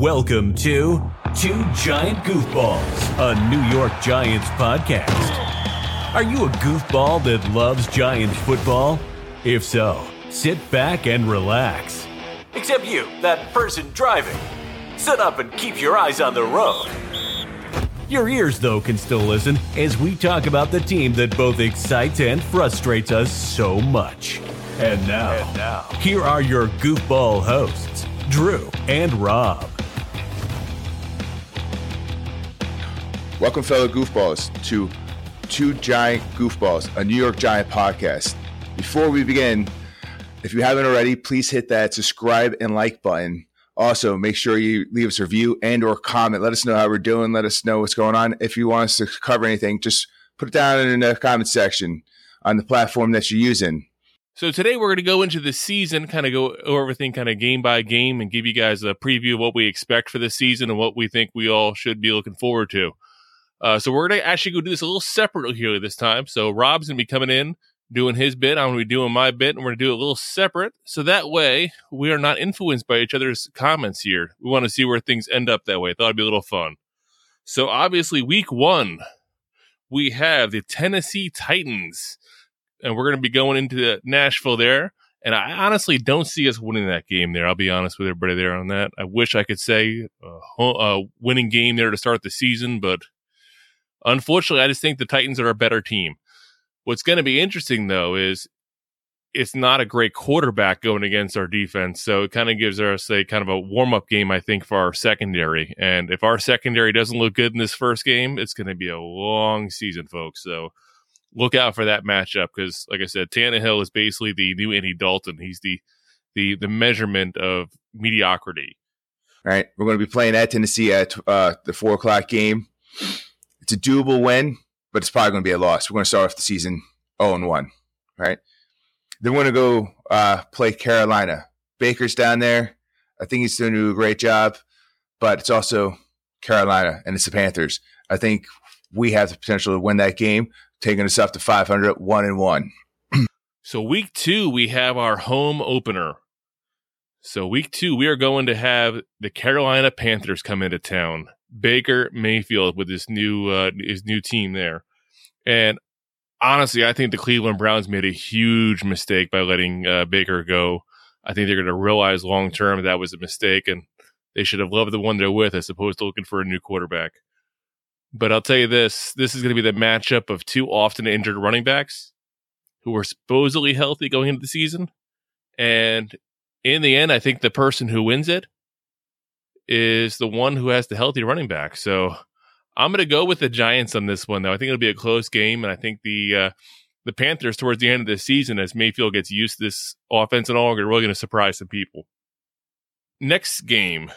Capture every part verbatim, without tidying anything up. Welcome to Two Giant Goofballs, a New York Giants podcast. Are you a goofball that loves Giants football? If so, sit back and relax. Except you, that person driving. Sit up and keep your eyes on the road. Your ears, though, can still listen as we talk about the team that both excites and frustrates us so much. And now, and now. Here are your goofball hosts, Drew and Rob. Welcome, fellow goofballs, to Two Giant Goofballs, a New York Giant podcast. Before we begin, if you haven't already, please hit that subscribe and like button. Also, make sure you leave us a review and or comment. Let us know how we're doing. Let us know what's going on. If you want us to cover anything, just put it down in the comment section on the platform that you're using. So today we're going to go into the season, kind of go over everything kind of game by game and give you guys a preview of what we expect for the season and what we think we all should be looking forward to. Uh, so we're going to actually go do this a little separately here this time. So Rob's going to be coming in, doing his bit. I'm going to be doing my bit, and we're going to do it a little separate. So that way, we are not influenced by each other's comments here. We want to see where things end up that way. I thought it'd be a little fun. So obviously, week one, we have the Tennessee Titans, and we're going to be going into Nashville there. And I honestly don't see us winning that game there. I'll be honest with everybody there on that. I wish I could say a, a winning game there to start the season, but unfortunately, I just think the Titans are a better team. What's going to be interesting, though, is it's not a great quarterback going against our defense. So it kind of gives us a kind of a warm-up game, I think, for our secondary. And if our secondary doesn't look good in this first game, it's going to be a long season, folks. So look out for that matchup because, like I said, Tannehill is basically the new Andy Dalton. He's the the the measurement of mediocrity. All right. We're going to be playing at Tennessee at uh, the four o'clock game. It's a doable win, but it's probably going to be a loss. We're going to start off the season oh and one, right? Then we're going to go uh, play Carolina. Baker's down there. I think he's going to do a great job, but it's also Carolina, and it's the Panthers. I think we have the potential to win that game, taking us up to five hundred, one and one. So week two, we have our home opener. So week two, we are going to have the Carolina Panthers come into town. Baker Mayfield with his new uh, his new team there. And honestly, I think the Cleveland Browns made a huge mistake by letting uh, Baker go. I think they're going to realize long-term that was a mistake, and they should have loved the one they're with as opposed to looking for a new quarterback. But I'll tell you this, this is going to be the matchup of two often injured running backs who were supposedly healthy going into the season. And in the end, I think the person who wins it is the one who has the healthy running back. So I'm going to go with the Giants on this one, though. I think it'll be a close game, and I think the uh, the Panthers towards the end of the season, as Mayfield gets used to this offense and all, are really going to surprise some people. Next game,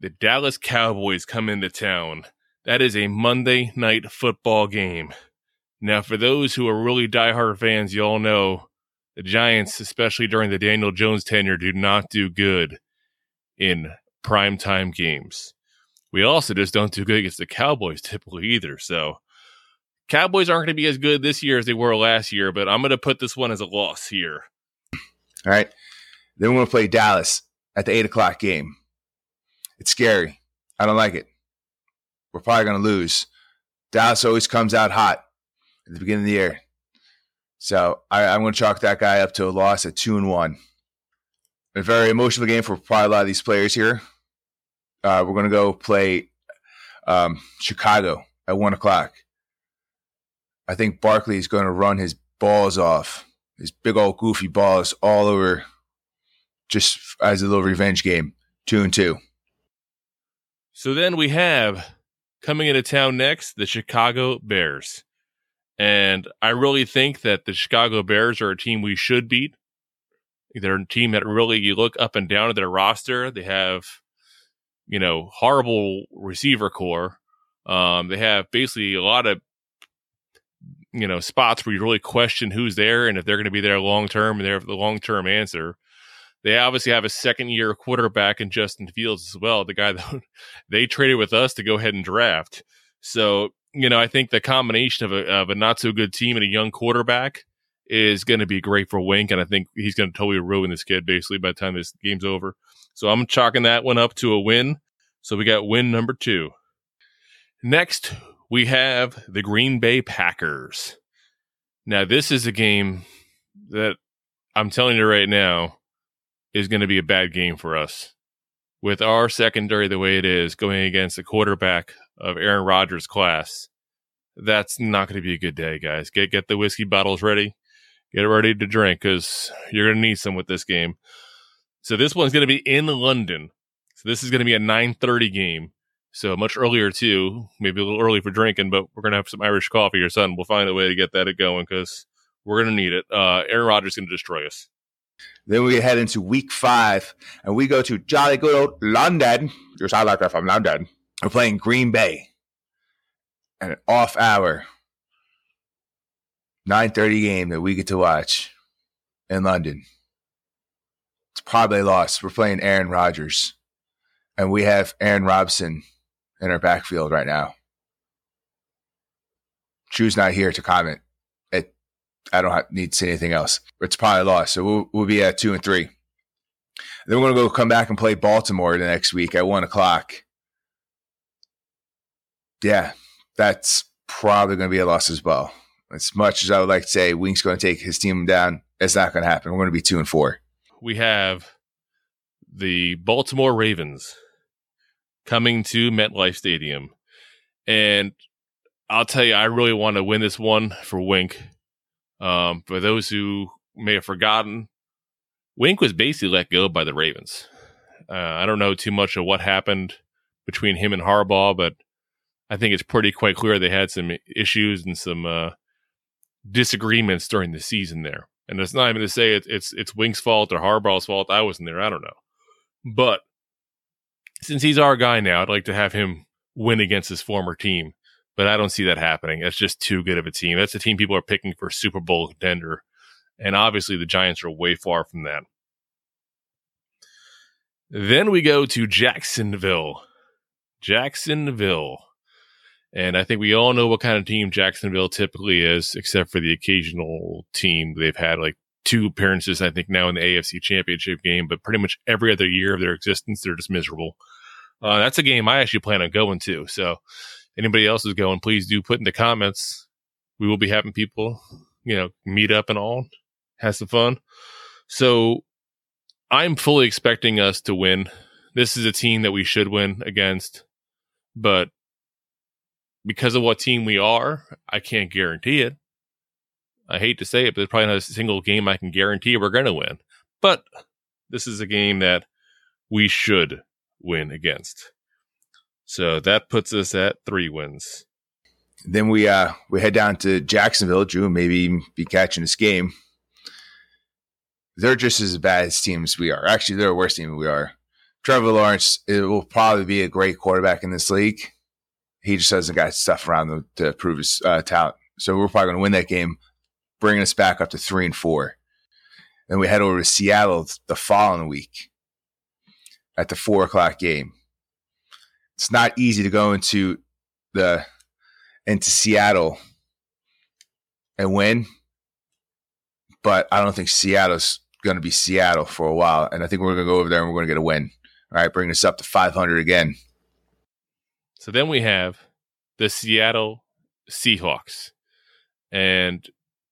the Dallas Cowboys come into town. That is a Monday night football game. Now, for those who are really diehard fans, you all know the Giants, especially during the Daniel Jones tenure, do not do good in primetime games. We also just don't do good against the Cowboys typically either. So Cowboys aren't going to be as good this year as they were last year, but I'm going to put this one as a loss here. All right. Then we're going to play Dallas at the eight o'clock game. It's scary. I don't like it. We're probably going to lose. Dallas always comes out hot at the beginning of the year. So I, I'm going to chalk that guy up to a loss at two and one. A very emotional game for probably a lot of these players here. Uh, we're going to go play um, Chicago at one o'clock. I think Barkley is going to run his balls off, his big old goofy balls all over just as a little revenge game, two and two. So then we have coming into town next, the Chicago Bears. And I really think that the Chicago Bears are a team we should beat. They're a team that really, you look up and down at their roster. They have, you know, horrible receiver core. Um, they have basically a lot of, you know, spots where you really question who's there and if they're going to be there long term and they're the long term answer. They obviously have a second year quarterback in Justin Fields as well, the guy that they traded with us to go ahead and draft. So, you know, I think the combination of a, of a not so good team and a young quarterback is going to be great for Wink, and I think he's going to totally ruin this kid, basically, by the time this game's over. So I'm chalking that one up to a win. So we got win number two. Next, we have the Green Bay Packers. Now, this is a game that I'm telling you right now is going to be a bad game for us. With our secondary the way it is, going against the quarterback of Aaron Rodgers' class, that's not going to be a good day, guys. Get get the whiskey bottles ready. Get ready to drink because you're going to need some with this game. So this one's going to be in London. So this is going to be a nine thirty game. So much earlier, too. Maybe a little early for drinking, but we're going to have some Irish coffee or something. We'll find a way to get that going because we're going to need it. Uh, Aaron Rodgers is going to destroy us. Then we head into week five, and we go to jolly good old London. Your sound like that from London. We're playing Green Bay at an off hour. nine thirty game that we get to watch in London. It's probably lost. We're playing Aaron Rodgers, and we have Aaron Robson in our backfield right now. Drew's not here to comment. It, I don't have, need to say anything else. It's probably lost, so we'll, we'll be at two and three. Then we're going to go come back and play Baltimore the next week at one o'clock. Yeah, that's probably going to be a loss as well. As much as I would like to say Wink's going to take his team down, it's not going to happen. We're going to be two and four. We have the Baltimore Ravens coming to MetLife Stadium. And I'll tell you, I really want to win this one for Wink. Um, for those who may have forgotten, Wink was basically let go by the Ravens. Uh, I don't know too much of what happened between him and Harbaugh, but I think it's pretty quite clear they had some issues and some... Uh, disagreements during the season there. And it's not even to say it, it's it's Wink's fault or Harbaugh's fault. I wasn't there. I don't know. But since he's our guy now, I'd like to have him win against his former team. But I don't see that happening. That's just too good of a team. That's the team people are picking for Super Bowl contender. And obviously the Giants are way far from that. Then we go to Jacksonville. Jacksonville. And I think we all know what kind of team Jacksonville typically is, except for the occasional team. They've had like two appearances, I think, now in the A F C Championship game, but pretty much every other year of their existence, they're just miserable. Uh, that's a game I actually plan on going to. So anybody else is going, please do put in the comments. We will be having people, you know, meet up and all, have some fun. So I'm fully expecting us to win. This is a team that we should win against, but because of what team we are, I can't guarantee it. I hate to say it, but there's probably not a single game I can guarantee we're going to win. But this is a game that we should win against. So that puts us at three wins. Then we uh, we head down to Jacksonville. Drew maybe be catching this game. They're just as bad as teams we are. Actually, they're a worse team than we are. Trevor Lawrence, it will probably be a great quarterback in this league. He just doesn't got stuff around them to prove his uh, talent. So we're probably going to win that game, bringing us back up to three and four. Then we head over to Seattle the following week at the four o'clock game. It's not easy to go into the into Seattle and win, but I don't think Seattle's going to be Seattle for a while. And I think we're going to go over there and we're going to get a win. All right, bringing us up to five hundred again. So then we have the Seattle Seahawks, and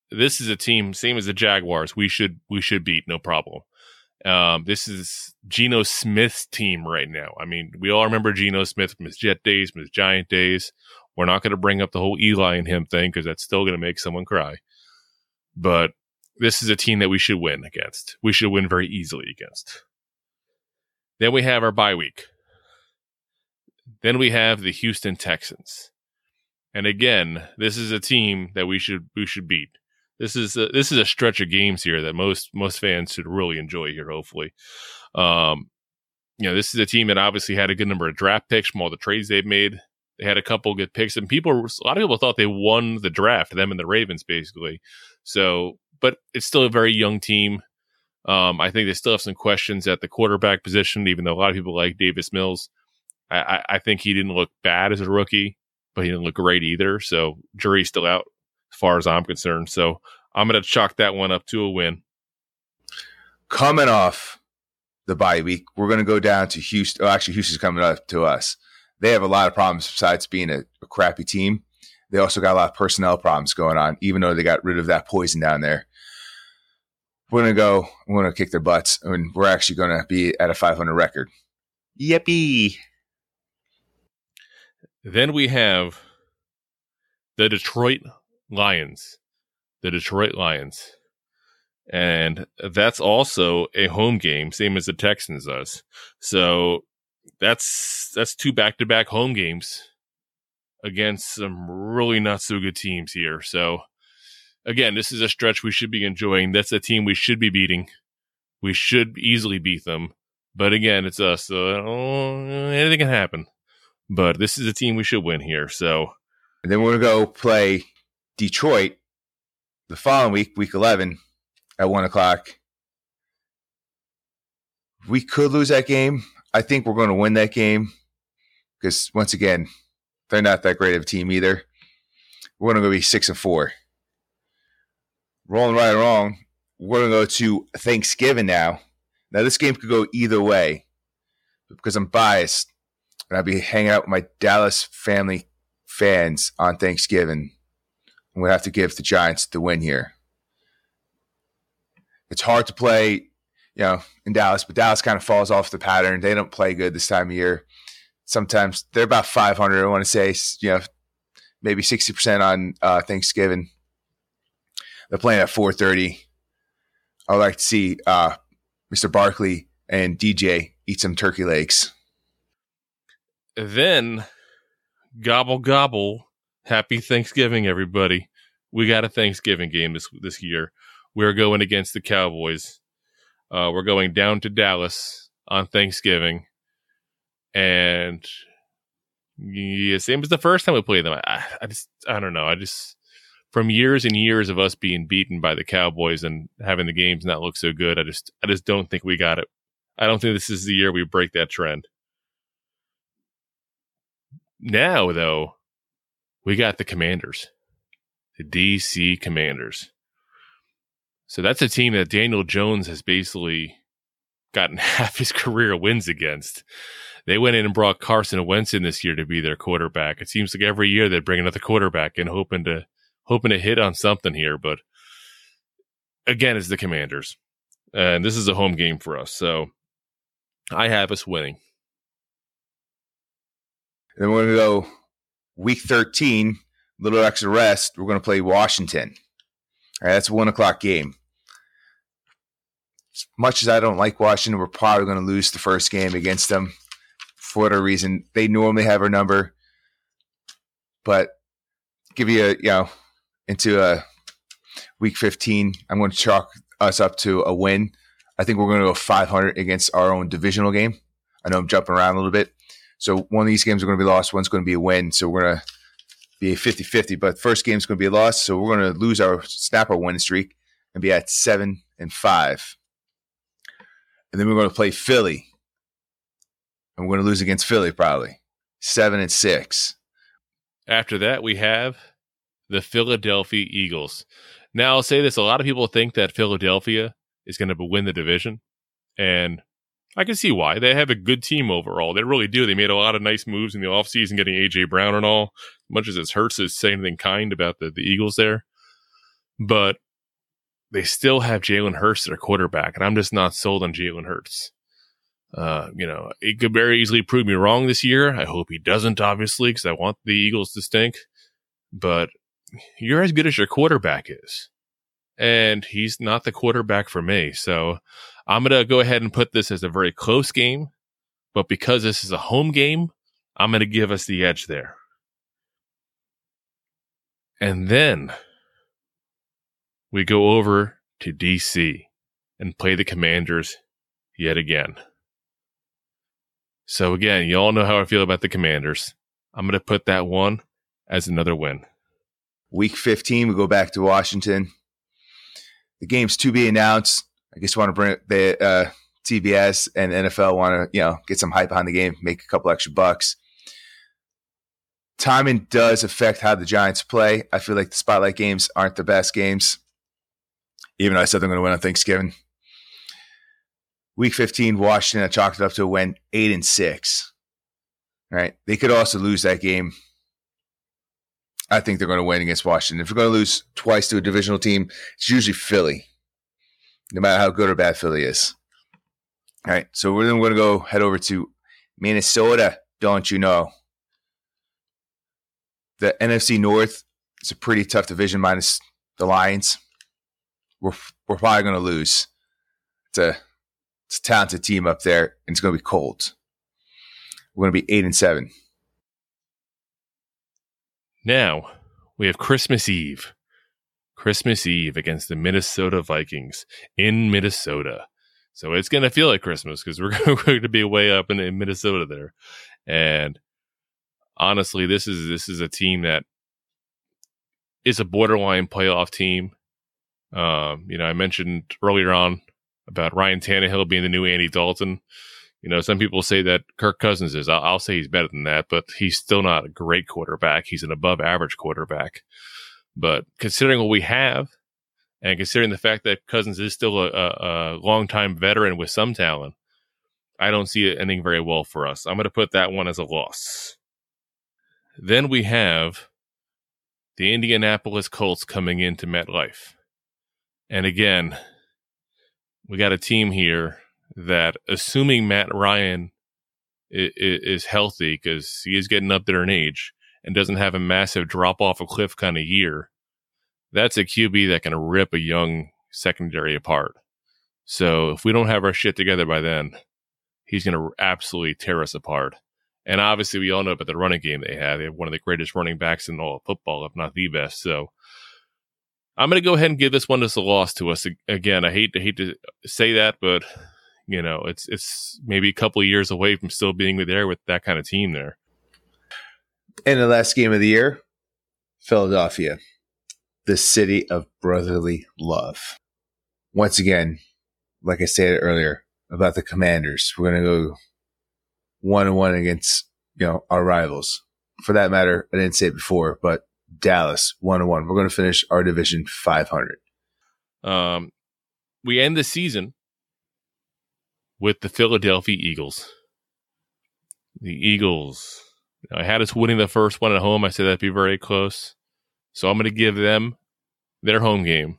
this is a team same as the Jaguars. We should we should beat, no problem. Um, this is Geno Smith's team right now. I mean, we all remember Geno Smith from his Jet days, from his Giant days. We're not going to bring up the whole Eli and him thing because that's still going to make someone cry. But this is a team that we should win against. We should win very easily against. Then we have our bye week. Then we have the Houston Texans, and again, this is a team that we should we should beat. This is a, this is a stretch of games here that most most fans should really enjoy here. Hopefully, um, you know, this is a team that obviously had a good number of draft picks from all the trades they've made. They had a couple good picks, and people a lot of people thought they won the draft. Them and the Ravens, basically. So, but it's still a very young team. Um, I think they still have some questions at the quarterback position, even though a lot of people like Davis Mills. I, I think he didn't look bad as a rookie, but he didn't look great either. So jury's still out as far as I'm concerned. So I'm going to chalk that one up to a win. Coming off the bye week. We're going to go down to Houston. Oh, actually, Houston's coming up to us. They have a lot of problems besides being a, a crappy team. They also got a lot of personnel problems going on, even though they got rid of that poison down there. We're going to go. We're going to kick their butts, and we're actually going to be at a five hundred record. Yippee. Then we have the Detroit Lions. The Detroit Lions. And that's also a home game, same as the Texans does. So that's that's two back-to-back home games against some really not so good teams here. So again, this is a stretch we should be enjoying. That's a team we should be beating. We should easily beat them. But again, it's us. So oh, anything can happen. But this is a team we should win here. So, and then we're going to go play Detroit the following week, week eleven, at one o'clock. We could lose that game. I think we're going to win that game because, once again, they're not that great of a team either. We're going to be six and four. Rolling right or wrong, we're going to go to Thanksgiving now. Now, this game could go either way, but because I'm biased, and I'll be hanging out with my Dallas family fans on Thanksgiving, I'm going to have to give the Giants the win here. It's hard to play, you know, in Dallas, but Dallas kind of falls off the pattern. They don't play good this time of year. Sometimes they're about five hundred, I want to say, you know, maybe sixty percent on uh, Thanksgiving. They're playing at four thirty. I'd like to see uh, Mister Barkley and D J eat some turkey legs. Then, gobble, gobble, happy Thanksgiving, everybody. We got a Thanksgiving game this this year. We're going against the Cowboys. Uh, we're going down to Dallas on Thanksgiving. And, yeah, same as the first time we played them. I, I just, I don't know. I just... From years and years of us being beaten by the Cowboys and having the games not look so good, I just I just don't think we got it. I don't think this is the year we break that trend. Now, though, we got the Commanders, the D C Commanders. So that's a team that Daniel Jones has basically gotten half his career wins against. They went in and brought Carson Wentz in this year to be their quarterback. It seems like every year they bring another quarterback in, hoping to Hoping to hit on something here, but again, it's the Commanders. Uh, and this is a home game for us, so I have us winning. Then we're going to go week thirteen, a little extra rest. We're going to play Washington. All right, that's a one o'clock game. As much as I don't like Washington, we're probably going to lose the first game against them for whatever reason. They normally have our number, but give you a, you know, into a week fifteen, I'm going to chalk us up to a win. I think we're going to go five hundred against our own divisional game. I know I'm jumping around a little bit. So one of these games are going to be lost. One's going to be a win. So we're going to be fifty-fifty. But first game's going to be a loss. So we're going to lose our snap our win streak and be at seven and five. And then we're going to play Philly. And we're going to lose against Philly probably. Seven and six. After that, we have the Philadelphia Eagles. Now, I'll say this. A lot of people think that Philadelphia is going to win the division, and I can see why. They have a good team overall. They really do. They made a lot of nice moves in the offseason, getting A J. Brown and all. As much as it hurts to say anything kind about the, the Eagles there, but they still have Jalen Hurts, their quarterback, and I'm just not sold on Jalen Hurts. Uh, you know, it could very easily prove me wrong this year. I hope he doesn't, obviously, because I want the Eagles to stink. But you're as good as your quarterback is. And he's not the quarterback for me. So I'm going to go ahead and put this as a very close game. But because this is a home game, I'm going to give us the edge there. And then we go over to D C and play the Commanders yet again. So, again, you all know how I feel about the Commanders. I'm going to put that one as another win. Week fifteen, we go back to Washington. The game's to be announced. I guess want to bring the uh, T B S and N F L want to, you know, get some hype on the game, make a couple extra bucks. Timing does affect how the Giants play. I feel like the spotlight games aren't the best games, even though I said they're going to win on Thanksgiving. Week fifteen, Washington, I chalked it up to a win, eight and six. All right. They could also lose that game. I think they're going to win against Washington. If you're going to lose twice to a divisional team, it's usually Philly, no matter how good or bad Philly is. All right. So we're then going to go head over to Minnesota. Don't you know? The N F C North is a pretty tough division minus the Lions. We're, we're probably going to lose. It's a, it's a talented team up there, and it's going to be cold. We're going to be eight and seven. Now, we have Christmas Eve. Christmas Eve against the Minnesota Vikings in Minnesota. So it's going to feel like Christmas because we're going to be way up in, in Minnesota there. And honestly, this is this is a team that is a borderline playoff team. Um, you know, I mentioned earlier on about Ryan Tannehill being the new Andy Dalton. You know, some people say that Kirk Cousins is. I'll, I'll say he's better than that, but he's still not a great quarterback. He's an above-average quarterback. But considering what we have, and considering the fact that Cousins is still a, a, a long-time veteran with some talent, I don't see it ending very well for us. I'm going to put that one as a loss. Then we have the Indianapolis Colts coming into MetLife. And again, we got a team here that, assuming Matt Ryan is, is healthy, because he is getting up there in age and doesn't have a massive drop off a cliff kind of year, that's a Q B that can rip a young secondary apart. So if we don't have our shit together by then, he's going to absolutely tear us apart. And obviously, we all know about the running game they have. They have one of the greatest running backs in all of football, if not the best. So I'm going to go ahead and give this one as a loss to us. Again, I hate to hate to say that, but you know, it's it's maybe a couple of years away from still being there with that kind of team there. And the last game of the year, Philadelphia, the city of brotherly love. Once again, like I said earlier about the Commanders, we're going to go one and one against, you know, our rivals. For that matter, I didn't say it before, but Dallas one and one. We're going to finish our division five hundred. Um, we end the season with the Philadelphia Eagles. The Eagles. I had us winning the first one at home. I said that'd be very close. So I'm going to give them their home game.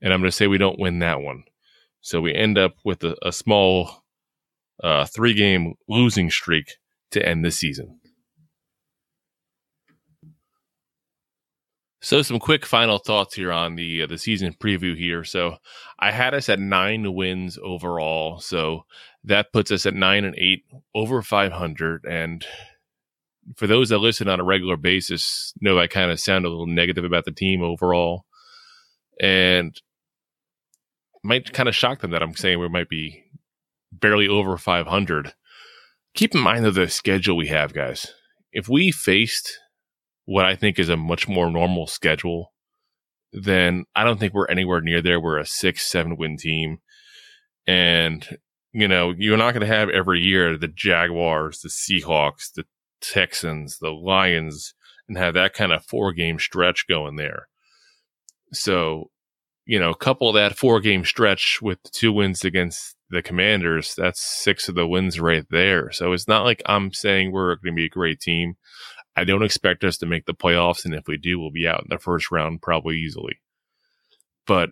And I'm going to say we don't win that one. So we end up with a, a small uh, three-game losing streak to end the season. So some quick final thoughts here on the uh, the season preview here. So I had us at nine wins overall. So that puts us at nine and eight over five hundred. And for those that listen on a regular basis, know I kind of sound a little negative about the team overall, and might kind of shock them that I'm saying we might be barely over five hundred. Keep in mind though the schedule we have, guys. If we faced what I think is a much more normal schedule, then I don't think we're anywhere near there. We're a six, seven win team. And, you know, you're not going to have every year the Jaguars, the Seahawks, the Texans, the Lions, and have that kind of four game stretch going there. So, you know, couple that four game stretch with the two wins against the Commanders, that's six of the wins right there. So it's not like I'm saying we're going to be a great team. I don't expect us to make the playoffs, and if we do, we'll be out in the first round probably easily. But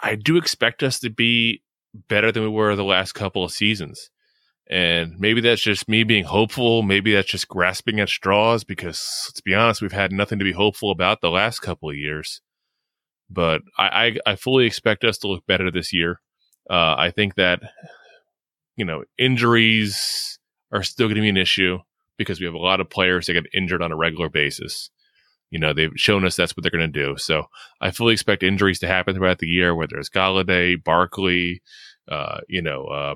I do expect us to be better than we were the last couple of seasons. And maybe that's just me being hopeful. Maybe that's just grasping at straws because, let's be honest, we've had nothing to be hopeful about the last couple of years. But I, I, I fully expect us to look better this year. Uh, I think that, you know, injuries are still going to be an issue, because we have a lot of players that get injured on a regular basis. You know, they've shown us that's what they're going to do. So I fully expect injuries to happen throughout the year, whether it's Galladay, Barkley, uh, you know, uh,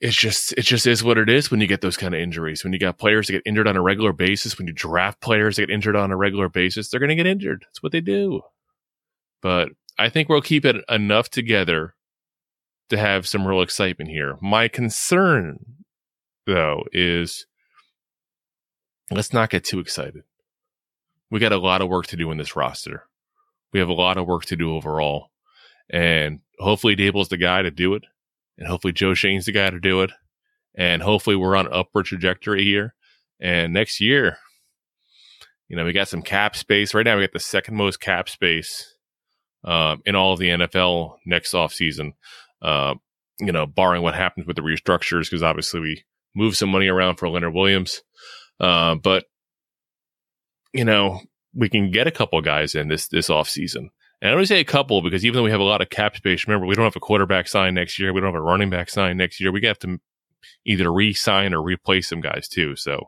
it's just, it just is what it is when you get those kind of injuries. When you got players that get injured on a regular basis, when you draft players that get injured on a regular basis, they're going to get injured. That's what they do. But I think we'll keep it enough together to have some real excitement here. My concern, though, is let's not get too excited. We got a lot of work to do in this roster. We have a lot of work to do overall. And hopefully Dable's the guy to do it. And hopefully Joe Shane's the guy to do it. And hopefully we're on an upward trajectory here. And next year, you know, we got some cap space. Right now, we got the second most cap space uh, in all of the N F L next offseason, uh, you know, barring what happens with the restructures, because obviously we moved some money around for Leonard Williams. Uh, but, you know, we can get a couple guys in this this offseason. And I only say a couple because even though we have a lot of cap space, remember, we don't have a quarterback signed next year. We don't have a running back signed next year. We have to either re-sign or replace some guys too. So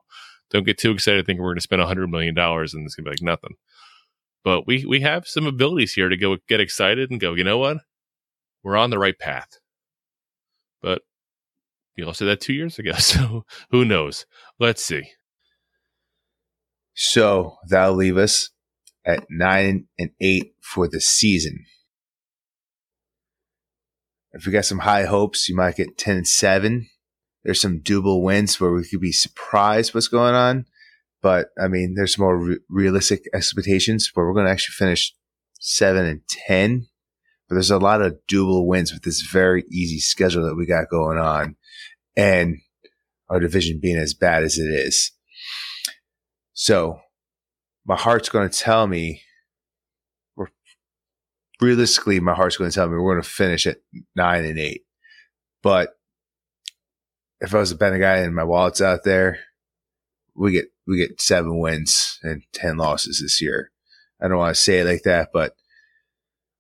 don't get too excited thinking we're going to spend one hundred million dollars and it's going to be like nothing. But we we have some abilities here to go get excited and go, you know what? We're on the right path. But we all said that two years ago, so who knows? Let's see. So that'll leave us at nine and eight for the season. If we got some high hopes, you might get ten and seven. There's some doable wins where we could be surprised what's going on. But, I mean, there's more re- realistic expectations where we're going to actually finish seven and ten. But there's a lot of doable wins with this very easy schedule that we got going on and our division being as bad as it is. So my heart's going to tell me, or realistically, my heart's going to tell me we're going to finish at nine and eight. But if I was a betting guy and my wallet's out there, we get we get seven wins and ten losses this year. I don't want to say it like that, but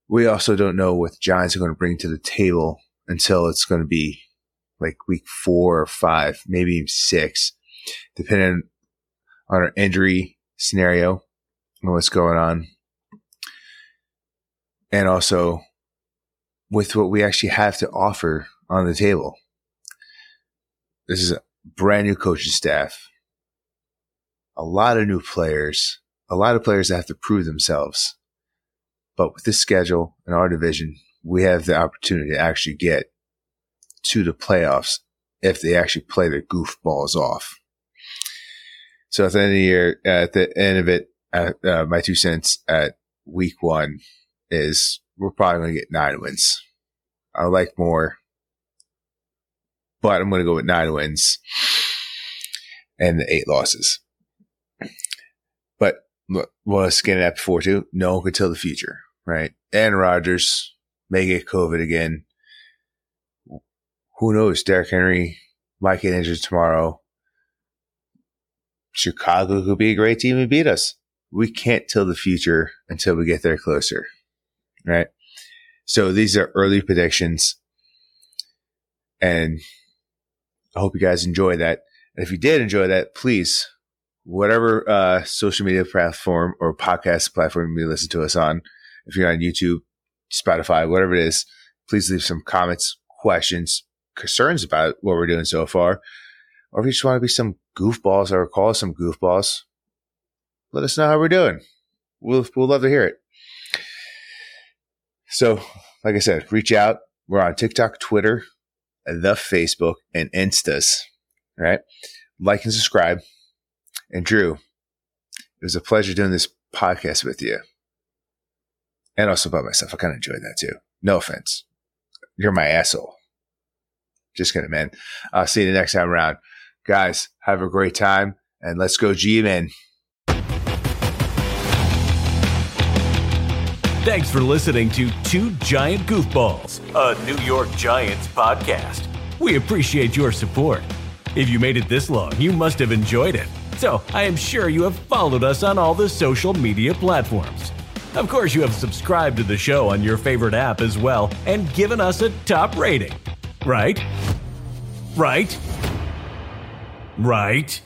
we also don't know what the Giants are going to bring to the table until it's going to be like week four or five, maybe even six, depending on our injury scenario and what's going on. And also with what we actually have to offer on the table. This is a brand new coaching staff, a lot of new players, a lot of players that have to prove themselves. But with this schedule and our division, we have the opportunity to actually get to the playoffs if they actually play their goofballs off. So at the end of the year, uh, at the end of it, uh, uh, my two cents at week one is we're probably going to get nine wins. I like more. But I'm going to go with nine wins and the eight losses. But look, we'll skin it up before too. No one could tell the future, right? Aaron Rodgers may get COVID again. Who knows? Derrick Henry might get injured tomorrow. Chicago could be a great team and beat us. We can't tell the future until we get there closer, right? So these are early predictions. And I hope you guys enjoy that. And if you did enjoy that, please, whatever uh, social media platform or podcast platform you listen to us on, if you're on YouTube, Spotify, whatever it is, please leave some comments, questions, concerns about what we're doing so far. Or if you just want to be some goofballs or call us some goofballs, let us know how we're doing. We'll, we'll love to hear it. So, like I said, reach out. We're on TikTok, Twitter, the Facebook, and Instas, right? Like and subscribe. And Drew, it was a pleasure doing this podcast with you. And also by myself. I kind of enjoyed that too. No offense. You're my asshole. Just kidding, man. I'll see you the next time around. Guys, have a great time. And let's go G-Men. Thanks for listening to Two Giant Goofballs, a New York Giants podcast. We appreciate your support. If you made it this long, you must have enjoyed it. So I am sure you have followed us on all the social media platforms. Of course, you have subscribed to the show on your favorite app as well and given us a top rating. Right? Right? Right?